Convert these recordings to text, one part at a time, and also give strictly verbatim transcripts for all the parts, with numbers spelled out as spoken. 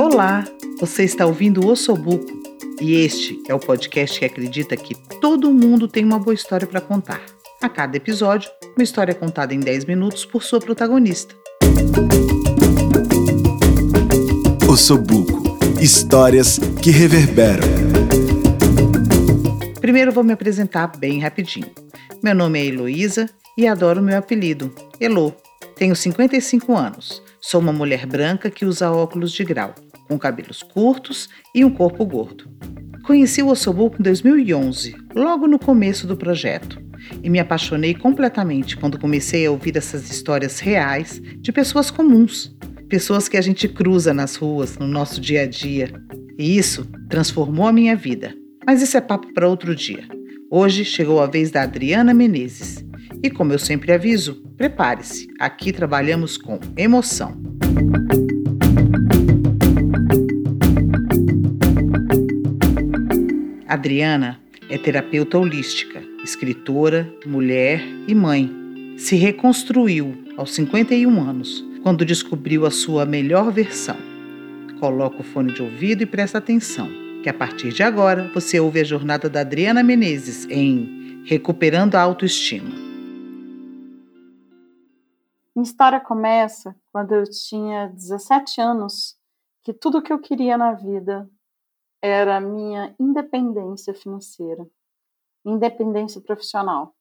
Olá, você está ouvindo o Ossobuco e este é o podcast que acredita que todo mundo tem uma boa história para contar. A cada episódio, uma história contada em dez minutos por sua protagonista. Ossobuco, histórias que reverberam. Primeiro vou me apresentar bem rapidinho. Meu nome é Heloísa e adoro meu apelido, Elô. Tenho cinquenta e cinco anos, sou uma mulher branca que usa óculos de grau, com cabelos curtos e um corpo gordo. Conheci o Ossobuco em dois mil e onze, logo no começo do projeto, e me apaixonei completamente quando comecei a ouvir essas histórias reais de pessoas comuns, pessoas que a gente cruza nas ruas, no nosso dia a dia. E isso transformou a minha vida. Mas isso é papo para outro dia. Hoje chegou a vez da Adriana Menezes. E como eu sempre aviso, prepare-se, aqui trabalhamos com emoção. Adriana é terapeuta holística, escritora, mulher e mãe. Se reconstruiu aos cinquenta e um anos, quando descobriu a sua melhor versão. Coloca o fone de ouvido e presta atenção, que a partir de agora você ouve a jornada da Adriana Menezes em Recuperando a Autoestima. Minha história começa quando eu tinha dezessete anos, que tudo que eu queria na vida era a minha independência financeira, independência profissional.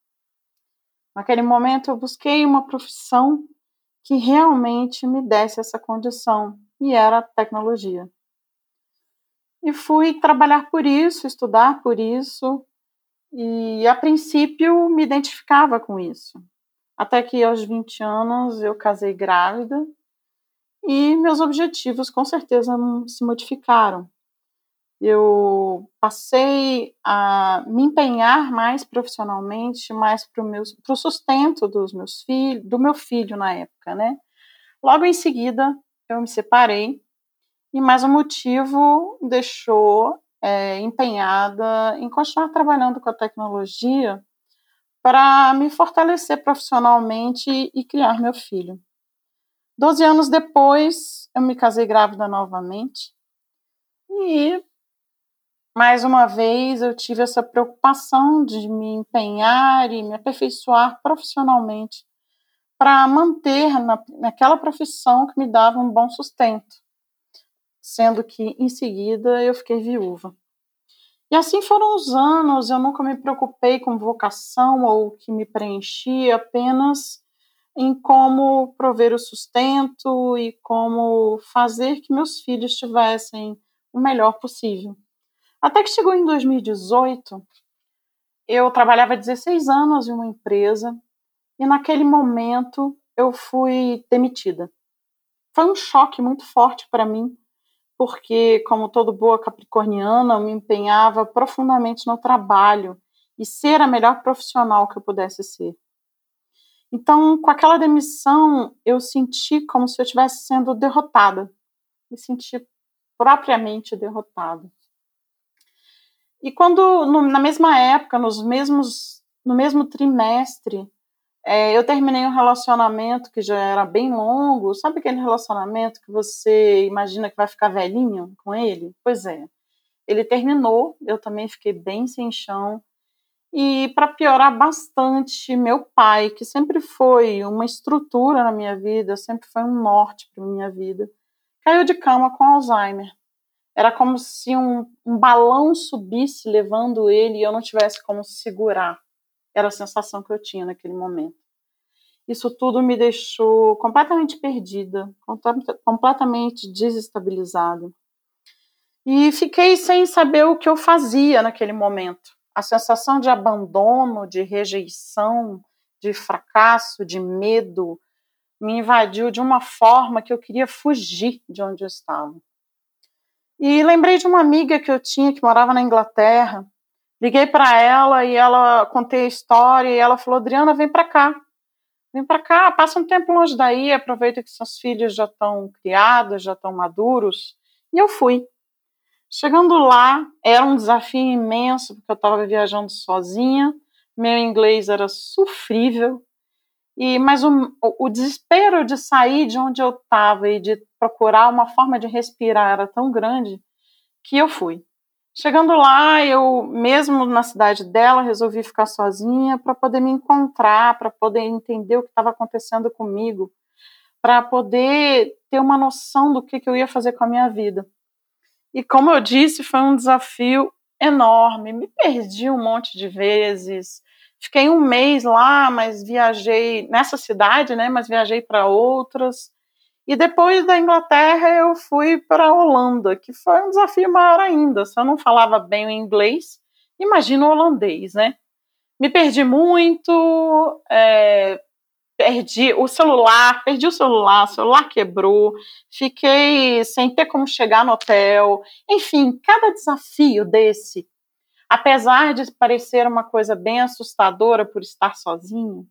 Naquele momento eu busquei uma profissão que realmente me desse essa condição, e era a tecnologia. E fui trabalhar por isso, estudar por isso, e a princípio me identificava com isso. Até que aos vinte anos eu casei grávida e meus objetivos com certeza não se modificaram. Eu passei a me empenhar mais profissionalmente, mais para o sustento dos meus filhos, do meu filho na época, né? Logo em seguida eu me separei e mais um motivo deixou é, empenhada em continuar trabalhando com a tecnologia para me fortalecer profissionalmente e criar meu filho. Doze anos depois, eu me casei grávida novamente e, mais uma vez, eu tive essa preocupação de me empenhar e me aperfeiçoar profissionalmente para manter na, naquela profissão que me dava um bom sustento, sendo que, em seguida, eu fiquei viúva. E assim foram os anos, eu nunca me preocupei com vocação ou o que me preenchia, apenas em como prover o sustento e como fazer que meus filhos tivessem o melhor possível. Até que chegou em dois mil e dezoito, eu trabalhava dezesseis anos em uma empresa e naquele momento eu fui demitida. Foi um choque muito forte para mim, porque, como toda boa capricorniana, eu me empenhava profundamente no trabalho e ser a melhor profissional que eu pudesse ser. Então, com aquela demissão, eu senti como se eu estivesse sendo derrotada. Me senti propriamente derrotada. E quando, no, na mesma época, nos mesmos, no mesmo trimestre, é, eu terminei um relacionamento que já era bem longo. Sabe aquele relacionamento que você imagina que vai ficar velhinho com ele? Pois é, ele terminou, eu também fiquei bem sem chão. E para piorar bastante, meu pai, que sempre foi uma estrutura na minha vida, sempre foi um norte para minha vida, caiu de cama com Alzheimer. Era como se um, um balão subisse levando ele e eu não tivesse como segurar. Era a sensação que eu tinha naquele momento. Isso tudo me deixou completamente perdida, completamente desestabilizada. E fiquei sem saber o que eu fazia naquele momento. A sensação de abandono, de rejeição, de fracasso, de medo, me invadiu de uma forma que eu queria fugir de onde eu estava. E lembrei de uma amiga que eu tinha, que morava na Inglaterra. Liguei para ela e ela contei a história e ela falou: Adriana, vem para cá, vem para cá, passa um tempo longe daí, aproveita que seus filhos já estão criados, já estão maduros. E eu fui. Chegando lá, era um desafio imenso, porque eu estava viajando sozinha, meu inglês era sofrível E, mas o, o desespero de sair de onde eu estava e de procurar uma forma de respirar era tão grande que eu fui. Chegando lá, eu mesmo na cidade dela resolvi ficar sozinha para poder me encontrar, para poder entender o que estava acontecendo comigo, para poder ter uma noção do que, que eu ia fazer com a minha vida. E como eu disse, foi um desafio enorme, me perdi um monte de vezes, fiquei um mês lá, mas viajei nessa cidade, né, mas viajei para outras, e depois da Inglaterra eu fui para a Holanda, que foi um desafio maior ainda, se eu não falava bem o inglês, imagina o holandês, né, me perdi muito, é, perdi o celular, perdi o celular, o celular quebrou, fiquei sem ter como chegar no hotel, enfim, cada desafio desse, apesar de parecer uma coisa bem assustadora por estar sozinho,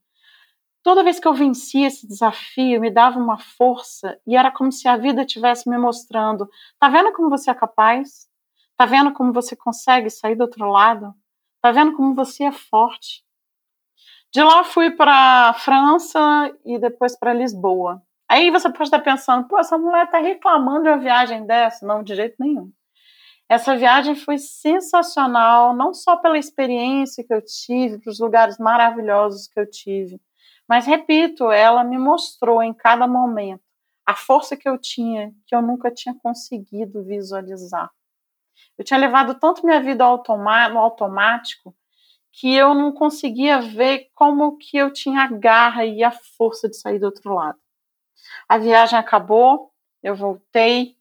toda vez que eu vencia esse desafio, me dava uma força e era como se a vida estivesse me mostrando, tá vendo como você é capaz? Tá vendo como você consegue sair do outro lado? Tá vendo como você é forte? De lá fui para a França e depois para Lisboa. Aí você pode estar pensando, pô, essa mulher está reclamando de uma viagem dessa. Não, de jeito nenhum. Essa viagem foi sensacional, não só pela experiência que eu tive, pelos lugares maravilhosos que eu tive, mas, repito, ela me mostrou em cada momento a força que eu tinha, que eu nunca tinha conseguido visualizar. Eu tinha levado tanto minha vida no automático que eu não conseguia ver como que eu tinha a garra e a força de sair do outro lado. A viagem acabou, eu voltei,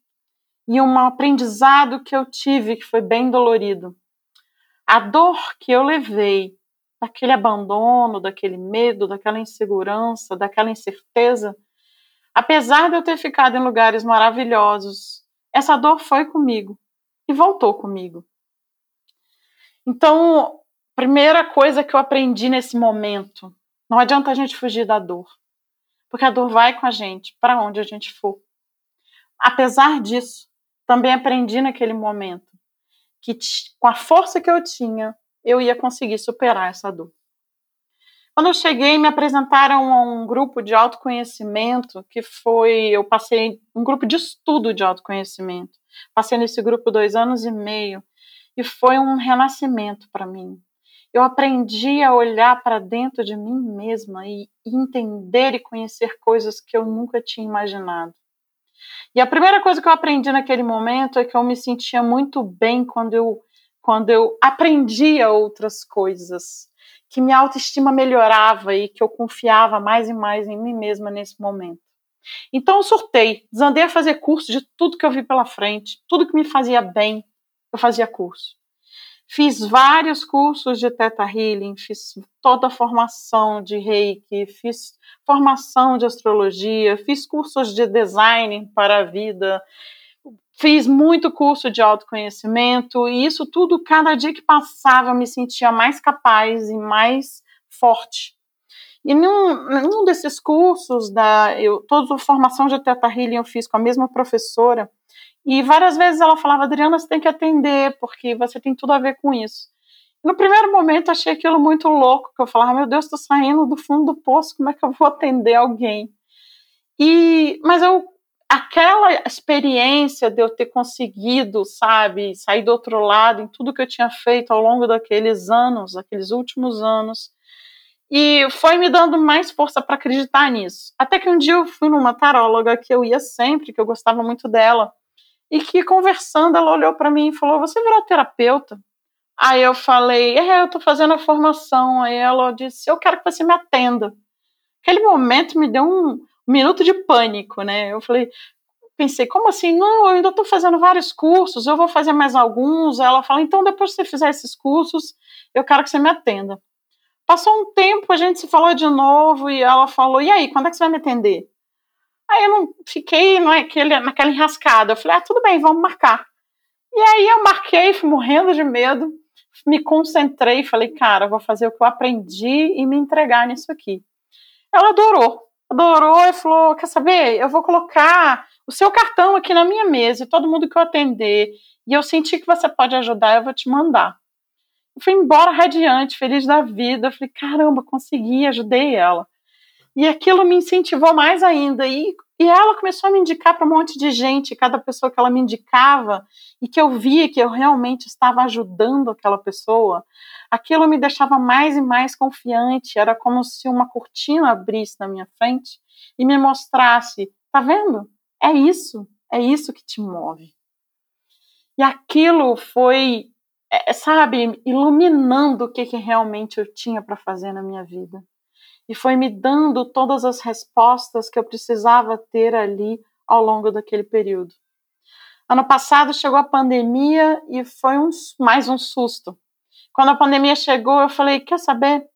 e um aprendizado que eu tive, que foi bem dolorido. A dor que eu levei, daquele abandono, daquele medo, daquela insegurança, daquela incerteza, apesar de eu ter ficado em lugares maravilhosos, essa dor foi comigo e voltou comigo. Então, primeira coisa que eu aprendi nesse momento, não adianta a gente fugir da dor, porque a dor vai com a gente para onde a gente for. Apesar disso, também aprendi naquele momento que t- com a força que eu tinha, eu ia conseguir superar essa dor. Quando eu cheguei, me apresentaram a um grupo de autoconhecimento que foi, eu passei um grupo de estudo de autoconhecimento, passei nesse grupo dois anos e meio e foi um renascimento para mim. Eu aprendi a olhar para dentro de mim mesma e entender e conhecer coisas que eu nunca tinha imaginado. E a primeira coisa que eu aprendi naquele momento é que eu me sentia muito bem quando eu, quando eu aprendia outras coisas, que minha autoestima melhorava e que eu confiava mais e mais em mim mesma nesse momento. Então eu surtei, desandei a fazer curso de tudo que eu vi pela frente, tudo que me fazia bem, eu fazia curso. Fiz vários cursos de teta-healing, fiz toda a formação de reiki, fiz formação de astrologia, fiz cursos de design para a vida, fiz muito curso de autoconhecimento, e isso tudo, cada dia que passava, eu me sentia mais capaz e mais forte. E num, num desses cursos, da, eu, toda a formação de teta-healing eu fiz com a mesma professora, e várias vezes ela falava, Adriana, você tem que atender, porque você tem tudo a ver com isso. No primeiro momento, eu achei aquilo muito louco, que eu falava, meu Deus, estou saindo do fundo do poço, como é que eu vou atender alguém? E, mas eu, aquela experiência de eu ter conseguido, sabe, sair do outro lado em tudo que eu tinha feito ao longo daqueles anos, aqueles últimos anos, e foi me dando mais força para acreditar nisso. Até que um dia eu fui numa taróloga que eu ia sempre, que eu gostava muito dela, e que conversando ela olhou para mim e falou, você virou terapeuta? Aí eu falei, é, eu tô fazendo a formação. Aí ela disse, eu quero que você me atenda. Aquele momento me deu um minuto de pânico, né? Eu falei, pensei, como assim? Não, eu ainda tô fazendo vários cursos, eu vou fazer mais alguns. Aí ela falou, então depois que você fizer esses cursos, eu quero que você me atenda. Passou um tempo, a gente se falou de novo e ela falou, e aí, quando é que você vai me atender? Aí eu não fiquei naquele, naquela enrascada, eu falei, ah, tudo bem, vamos marcar. E aí eu marquei, fui morrendo de medo, me concentrei, falei, cara, vou fazer o que eu aprendi e me entregar nisso aqui. Ela adorou, adorou e falou, quer saber, eu vou colocar o seu cartão aqui na minha mesa, e todo mundo que eu atender, e eu senti que você pode ajudar, eu vou te mandar. Eu fui embora radiante, feliz da vida, eu falei, caramba, consegui, ajudei ela. E aquilo me incentivou mais ainda. E, e ela começou a me indicar para um monte de gente, cada pessoa que ela me indicava, e que eu via que eu realmente estava ajudando aquela pessoa, aquilo me deixava mais e mais confiante. Era como se uma cortina abrisse na minha frente e me mostrasse, tá vendo? É isso, é isso que te move. E aquilo foi, é, sabe, iluminando o que, que realmente eu tinha para fazer na minha vida. E foi me dando todas as respostas que eu precisava ter ali ao longo daquele período. Ano passado chegou a pandemia e foi um, mais um susto. Quando a pandemia chegou, eu falei, quer saber?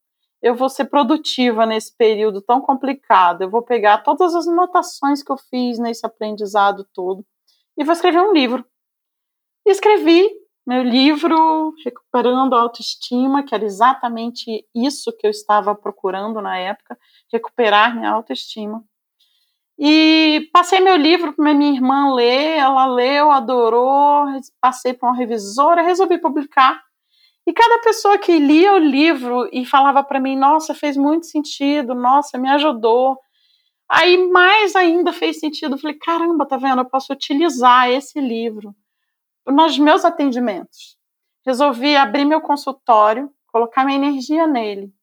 Eu vou ser produtiva nesse período tão complicado. Eu vou pegar todas as anotações que eu fiz nesse aprendizado todo e vou escrever um livro. E escrevi meu livro Recuperando a Autoestima, que era exatamente isso que eu estava procurando na época, recuperar minha autoestima. E passei meu livro para minha irmã ler, ela leu, adorou, passei para uma revisora, resolvi publicar. E cada pessoa que lia o livro e falava para mim, nossa, fez muito sentido, nossa, me ajudou. Aí mais ainda fez sentido, falei, caramba, tá vendo, eu posso utilizar esse livro nos meus atendimentos. Resolvi abrir meu consultório, colocar minha energia nele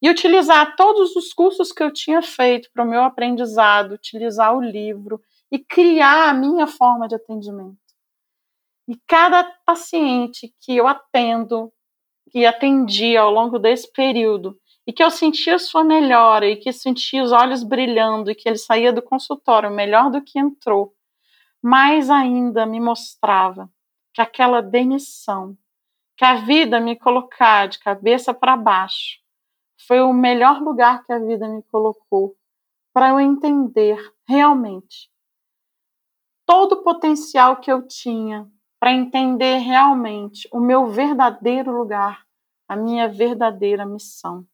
e utilizar todos os cursos que eu tinha feito para o meu aprendizado, utilizar o livro e criar a minha forma de atendimento. E cada paciente que eu atendo e atendi ao longo desse período e que eu sentia sua melhora e que sentia os olhos brilhando e que ele saía do consultório melhor do que entrou, mais ainda me mostrava que aquela demissão, que a vida me colocar de cabeça para baixo, foi o melhor lugar que a vida me colocou para eu entender realmente todo o potencial que eu tinha, para entender realmente o meu verdadeiro lugar, a minha verdadeira missão.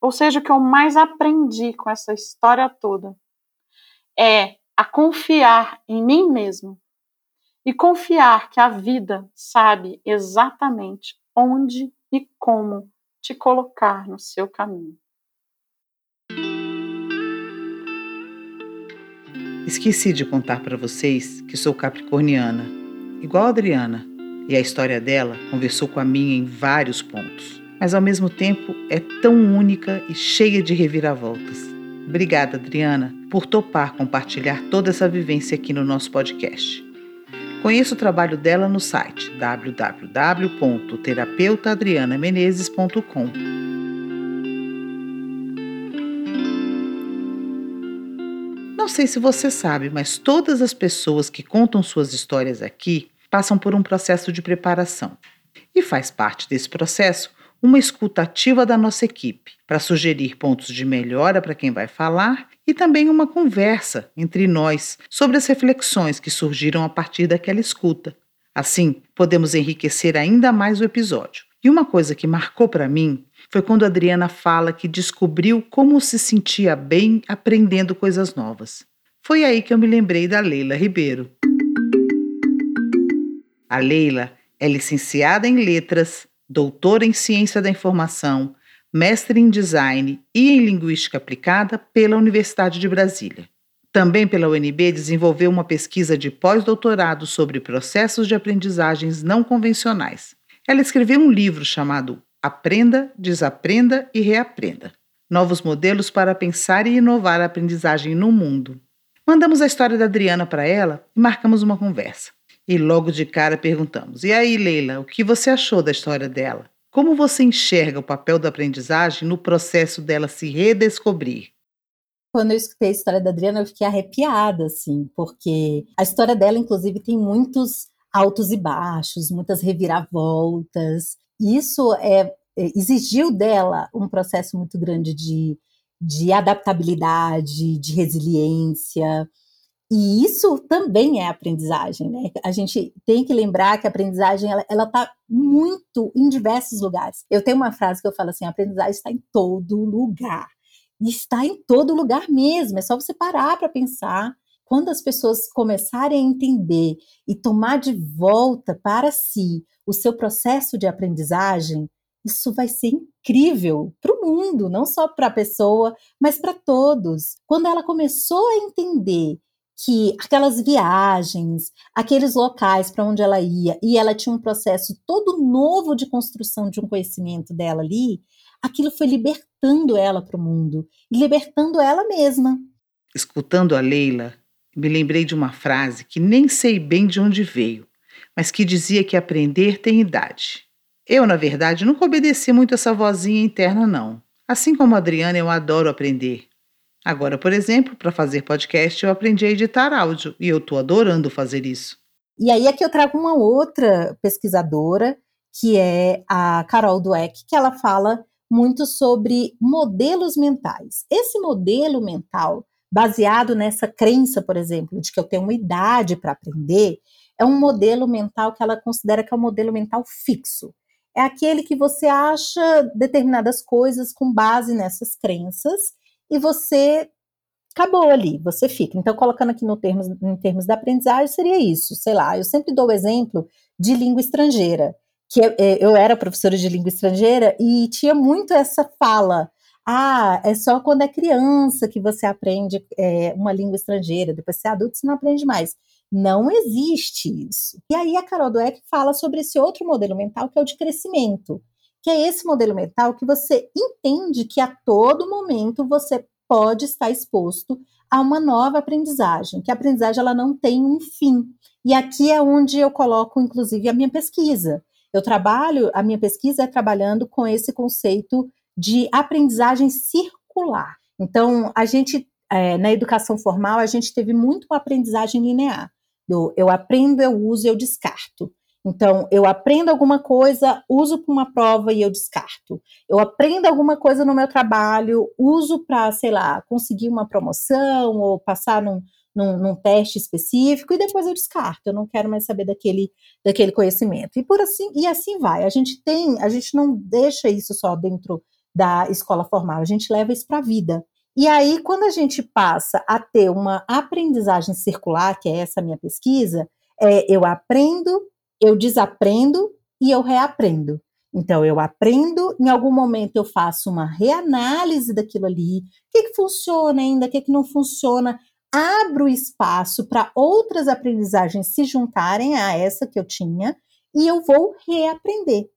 Ou seja, o que eu mais aprendi com essa história toda é a confiar em mim mesmo e confiar que a vida sabe exatamente onde e como te colocar no seu caminho. Esqueci de contar para vocês que sou capricorniana, igual a Adriana, e a história dela conversou com a minha em vários pontos, mas ao mesmo tempo é tão única e cheia de reviravoltas. Obrigada, Adriana, por topar compartilhar toda essa vivência aqui no nosso podcast. Conheça o trabalho dela no site w w w ponto terapeuta adriana menezes ponto com. Não sei se você sabe, mas todas as pessoas que contam suas histórias aqui passam por um processo de preparação. E faz parte desse processo uma escuta ativa da nossa equipe, para sugerir pontos de melhora para quem vai falar e também uma conversa entre nós sobre as reflexões que surgiram a partir daquela escuta. Assim, podemos enriquecer ainda mais o episódio. E uma coisa que marcou para mim foi quando a Adriana fala que descobriu como se sentia bem aprendendo coisas novas. Foi aí que eu me lembrei da Leila Ribeiro. A Leila é licenciada em Letras, doutora em Ciência da Informação, mestre em Design e em Linguística Aplicada pela Universidade de Brasília. Também pela U N B desenvolveu uma pesquisa de pós-doutorado sobre processos de aprendizagens não convencionais. Ela escreveu um livro chamado Aprenda, Desaprenda e Reaprenda. Novos modelos para pensar e inovar a aprendizagem no mundo. Mandamos a história da Adriana para ela e marcamos uma conversa. E logo de cara perguntamos, e aí, Leila, o que você achou da história dela? Como você enxerga o papel da aprendizagem no processo dela se redescobrir? Quando eu escutei a história da Adriana, eu fiquei arrepiada, assim, porque a história dela, inclusive, tem muitos altos e baixos, muitas reviravoltas. Isso é, exigiu dela um processo muito grande de, de adaptabilidade, de resiliência, e isso também é aprendizagem, né? A gente tem que lembrar que a aprendizagem, ela, ela tá muito em diversos lugares. Eu tenho uma frase que eu falo assim, a aprendizagem está em todo lugar, e está em todo lugar mesmo, é só você parar para pensar. Quando as pessoas começarem a entender e tomar de volta para si o seu processo de aprendizagem, Isso vai ser incrível para o mundo, não só para a pessoa, mas para todos. Quando ela começou a entender que aquelas viagens, aqueles locais para onde ela ia, e ela tinha um processo todo novo de construção de um conhecimento dela ali, aquilo foi libertando ela para o mundo, e libertando ela mesma. Escutando a Leila, me lembrei de uma frase que nem sei bem de onde veio, mas que dizia que aprender tem idade. Eu, na verdade, nunca obedeci muito essa vozinha interna, não. Assim como a Adriana, eu adoro aprender. Agora, por exemplo, para fazer podcast, eu aprendi a editar áudio e eu estou adorando fazer isso. E aí é que eu trago uma outra pesquisadora, que é a Carol Dweck, que ela fala muito sobre modelos mentais. Esse modelo mental, baseado nessa crença, por exemplo, de que eu tenho uma idade para aprender, é um modelo mental que ela considera que é um modelo mental fixo. É aquele que você acha determinadas coisas com base nessas crenças e você acabou ali, você fica. Então, colocando aqui no termos, em termos da aprendizagem, seria isso, sei lá, eu sempre dou o exemplo de língua estrangeira, que eu, eu era professora de língua estrangeira e tinha muito essa fala, ah, é só quando é criança que você aprende é, uma língua estrangeira, depois você é adulto, você não aprende mais. Não existe isso. E aí a Carol Dweck fala sobre esse outro modelo mental, que é o de crescimento, que é esse modelo mental que você entende que a todo momento você pode estar exposto a uma nova aprendizagem, que a aprendizagem ela não tem um fim. E aqui é onde eu coloco, inclusive, a minha pesquisa. Eu trabalho, a minha pesquisa é trabalhando com esse conceito de aprendizagem circular. Então, a gente, é, na educação formal, a gente teve muito uma aprendizagem linear. Do eu aprendo, eu uso, eu descarto. Então, eu aprendo alguma coisa, uso para uma prova e eu descarto. Eu aprendo alguma coisa no meu trabalho, uso para, sei lá, conseguir uma promoção ou passar num, num, num teste específico e depois eu descarto. Eu não quero mais saber daquele, daquele conhecimento. E, por assim, e assim vai. A gente tem, a gente não deixa isso só dentro da escola formal, a gente leva isso para a vida. E aí, quando a gente passa a ter uma aprendizagem circular, que é essa minha pesquisa, é eu aprendo, eu desaprendo e eu reaprendo. Então, eu aprendo, em algum momento eu faço uma reanálise daquilo ali, o que, que funciona ainda, o que, que não funciona, abro espaço para outras aprendizagens se juntarem a essa que eu tinha e eu vou reaprender.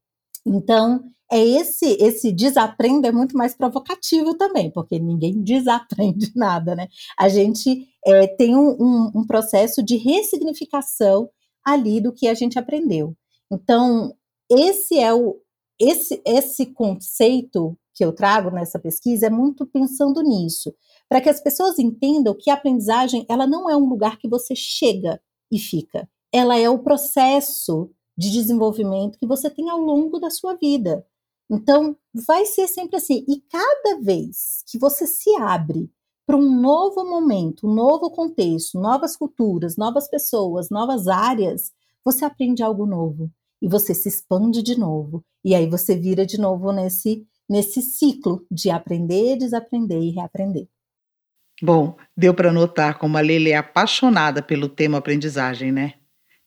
Então, é esse, esse desaprendo é muito mais provocativo também, porque ninguém desaprende nada, né? A gente é, tem um, um, um processo de ressignificação ali do que a gente aprendeu. Então, esse é o esse, esse conceito que eu trago nessa pesquisa é muito pensando nisso, para que as pessoas entendam que a aprendizagem, ela não é um lugar que você chega e fica. Ela é o processo de desenvolvimento que você tem ao longo da sua vida. Então, vai ser sempre assim. E cada vez que você se abre para um novo momento, um novo contexto, novas culturas, novas pessoas, novas áreas, você aprende algo novo e você se expande de novo. E aí você vira de novo nesse, nesse ciclo de aprender, desaprender e reaprender. Bom, deu para notar como a Leila é apaixonada pelo tema aprendizagem, né?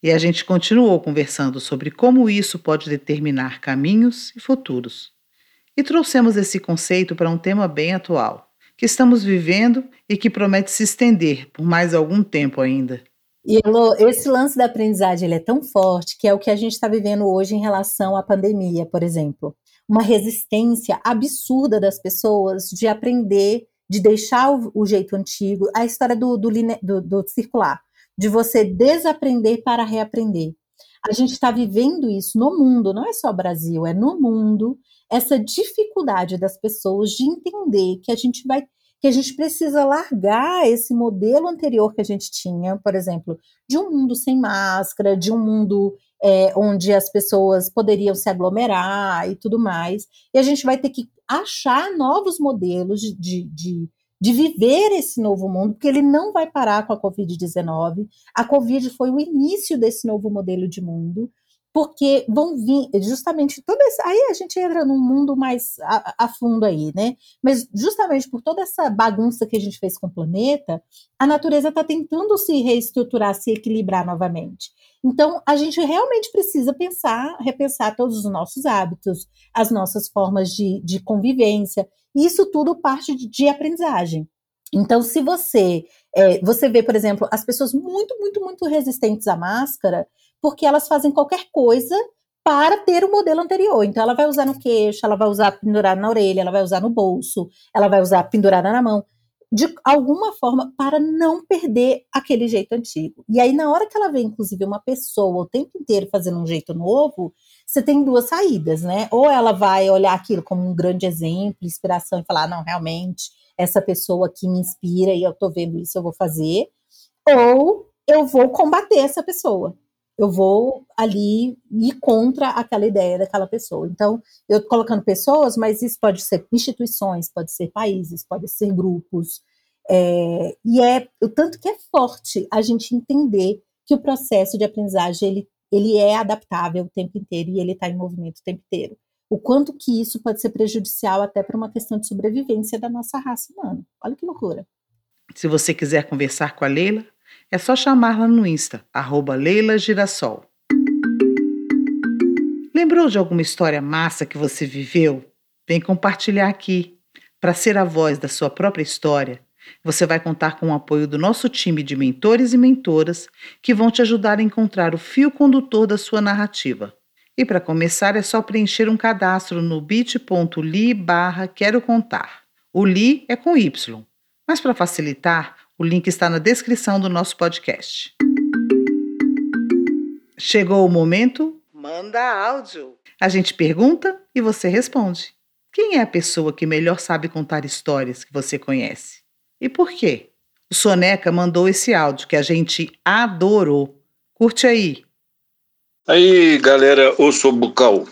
E a gente continuou conversando sobre como isso pode determinar caminhos e futuros. E trouxemos esse conceito para um tema bem atual, que estamos vivendo e que promete se estender por mais algum tempo ainda. E Elô, esse lance da aprendizagem ele é tão forte que é o que a gente está vivendo hoje em relação à pandemia, por exemplo. Uma resistência absurda das pessoas de aprender, de deixar o, o jeito antigo, a história do, do, line, do, do circular, de você desaprender para reaprender. A gente está vivendo isso no mundo, não é só Brasil, é no mundo, essa dificuldade das pessoas de entender que a gente vai, que a gente precisa largar esse modelo anterior que a gente tinha, por exemplo, de um mundo sem máscara, de um mundo é, onde as pessoas poderiam se aglomerar e tudo mais, e a gente vai ter que achar novos modelos de, de, de de viver esse novo mundo, porque ele não vai parar com a covid dezenove. A Covid foi o início desse novo modelo de mundo, porque vão vir justamente toda essa... Aí a gente entra num mundo mais a, a fundo aí, né? Mas justamente por toda essa bagunça que a gente fez com o planeta, a natureza está tentando se reestruturar, se equilibrar novamente. Então, a gente realmente precisa pensar, repensar todos os nossos hábitos, as nossas formas de, de convivência. E isso tudo parte de, de aprendizagem. Então, se você... É, você vê, por exemplo, as pessoas muito, muito, muito resistentes à máscara, porque elas fazem qualquer coisa para ter o modelo anterior. Então, ela vai usar no queixo, ela vai usar pendurada na orelha, ela vai usar no bolso, ela vai usar pendurada na mão, de alguma forma, para não perder aquele jeito antigo. E aí, na hora que ela vê, inclusive, uma pessoa o tempo inteiro fazendo um jeito novo, você tem duas saídas, né? Ou ela vai olhar aquilo como um grande exemplo, inspiração, e falar, não, realmente, essa pessoa aqui me inspira e eu tô vendo isso, eu vou fazer. Ou eu vou combater essa pessoa. Eu vou ali ir contra aquela ideia daquela pessoa. Então, eu tô colocando pessoas, mas isso pode ser instituições, pode ser países, pode ser grupos. É, e é o tanto que é forte a gente entender que o processo de aprendizagem, ele, ele é adaptável o tempo inteiro e ele está em movimento o tempo inteiro. O quanto que isso pode ser prejudicial até para uma questão de sobrevivência da nossa raça humana. Olha que loucura. Se você quiser conversar com a Leila, é só chamá-la no Insta, arroba Leila Girassol. Lembrou de alguma história massa que você viveu? Vem compartilhar aqui. Para ser a voz da sua própria história, você vai contar com o apoio do nosso time de mentores e mentoras que vão te ajudar a encontrar o fio condutor da sua narrativa. E para começar é só preencher um cadastro no bit.ly barra quero contar. O Li é com Y, mas para facilitar, o link está na descrição do nosso podcast. Chegou o momento? Manda áudio! A gente pergunta e você responde. Quem é a pessoa que melhor sabe contar histórias que você conhece? E por quê? O Soneca mandou esse áudio que a gente adorou. Curte aí! Aí, galera Ossobucal.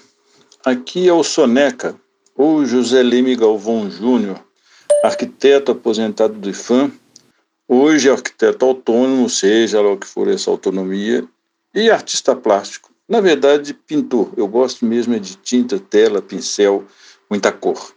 Aqui é o Soneca, ou José Leme Galvão Júnior, arquiteto aposentado do I F A M, hoje arquiteto autônomo, seja lá o que for essa autonomia, e artista plástico. Na verdade, pintor. Eu gosto mesmo de tinta, tela, pincel, muita cor.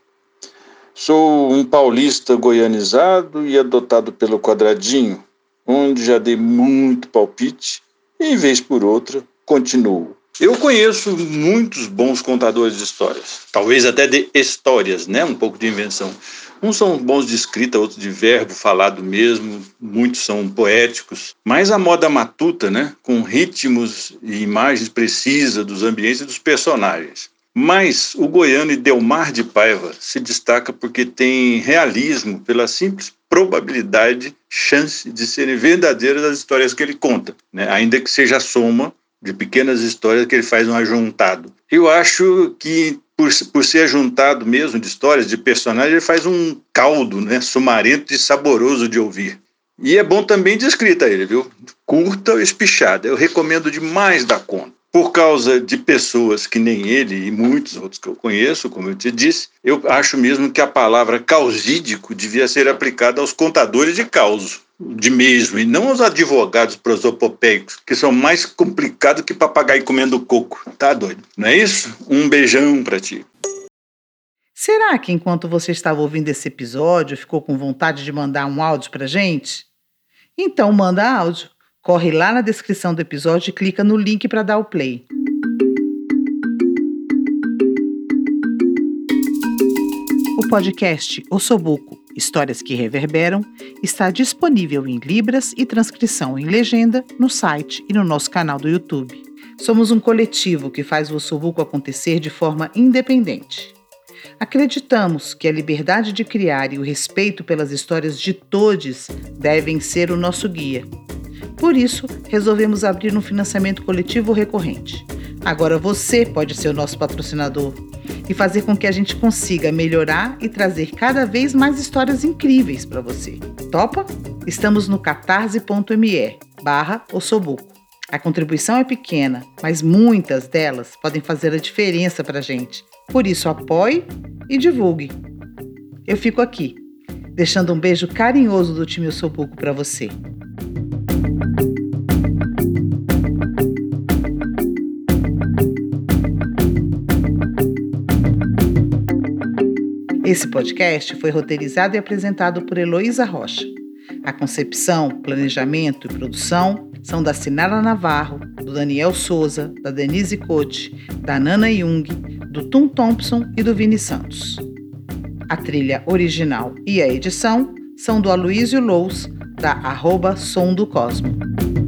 Sou um paulista goianizado e adotado pelo quadradinho, onde já dei muito palpite e, em vez por outra, continuo. Eu conheço muitos bons contadores de histórias, talvez até de histórias, né? Um pouco de invenção. Uns são bons de escrita, outros de verbo falado mesmo, muitos são poéticos. Mas a moda matuta, né? Com ritmos e imagens precisas dos ambientes e dos personagens. Mas o goiano Delmar de Paiva se destaca porque tem realismo pela simples probabilidade, chance de serem verdadeiras as histórias que ele conta, né? Ainda que seja a soma de pequenas histórias que ele faz um ajuntado. Eu acho que, por, por ser ajuntado mesmo de histórias, de personagens, ele faz um caldo, né, sumarento e saboroso de ouvir. E é bom também de escrita ele, viu? Curta ou espichada. Eu recomendo demais da conta. Por causa de pessoas que nem ele e muitos outros que eu conheço, como eu te disse, eu acho mesmo que a palavra causídico devia ser aplicada aos contadores de causos, de mesmo, e não aos advogados prosopopeicos, que são mais complicados que papagaio comendo coco. Tá doido? Não é isso? Um beijão pra ti. Será que enquanto você estava ouvindo esse episódio, ficou com vontade de mandar um áudio pra gente? Então manda áudio. Corre lá na descrição do episódio e clica no link para dar o play. O podcast Ossobuco, Histórias que Reverberam, está disponível em Libras e transcrição em legenda no site e no nosso canal do YouTube. Somos um coletivo que faz o Ossobuco acontecer de forma independente. Acreditamos que a liberdade de criar e o respeito pelas histórias de todos devem ser o nosso guia. Por isso, resolvemos abrir um financiamento coletivo recorrente. Agora você pode ser o nosso patrocinador e fazer com que a gente consiga melhorar e trazer cada vez mais histórias incríveis para você. Topa? Estamos no catarse.me barra Ossobuco. A contribuição é pequena, mas muitas delas podem fazer a diferença para a gente. Por isso, apoie e divulgue. Eu fico aqui, deixando um beijo carinhoso do time Ossobuco para você. Esse podcast foi roteirizado e apresentado por Heloísa Rocha. A concepção, planejamento e produção são da Sinara Navarro, do Daniel Souza, da Denise Cote, da Nana Jung, do Tom Thompson e do Vini Santos. A trilha original e a edição são do Aloísio Lous, da Arroba Som do Cosmo.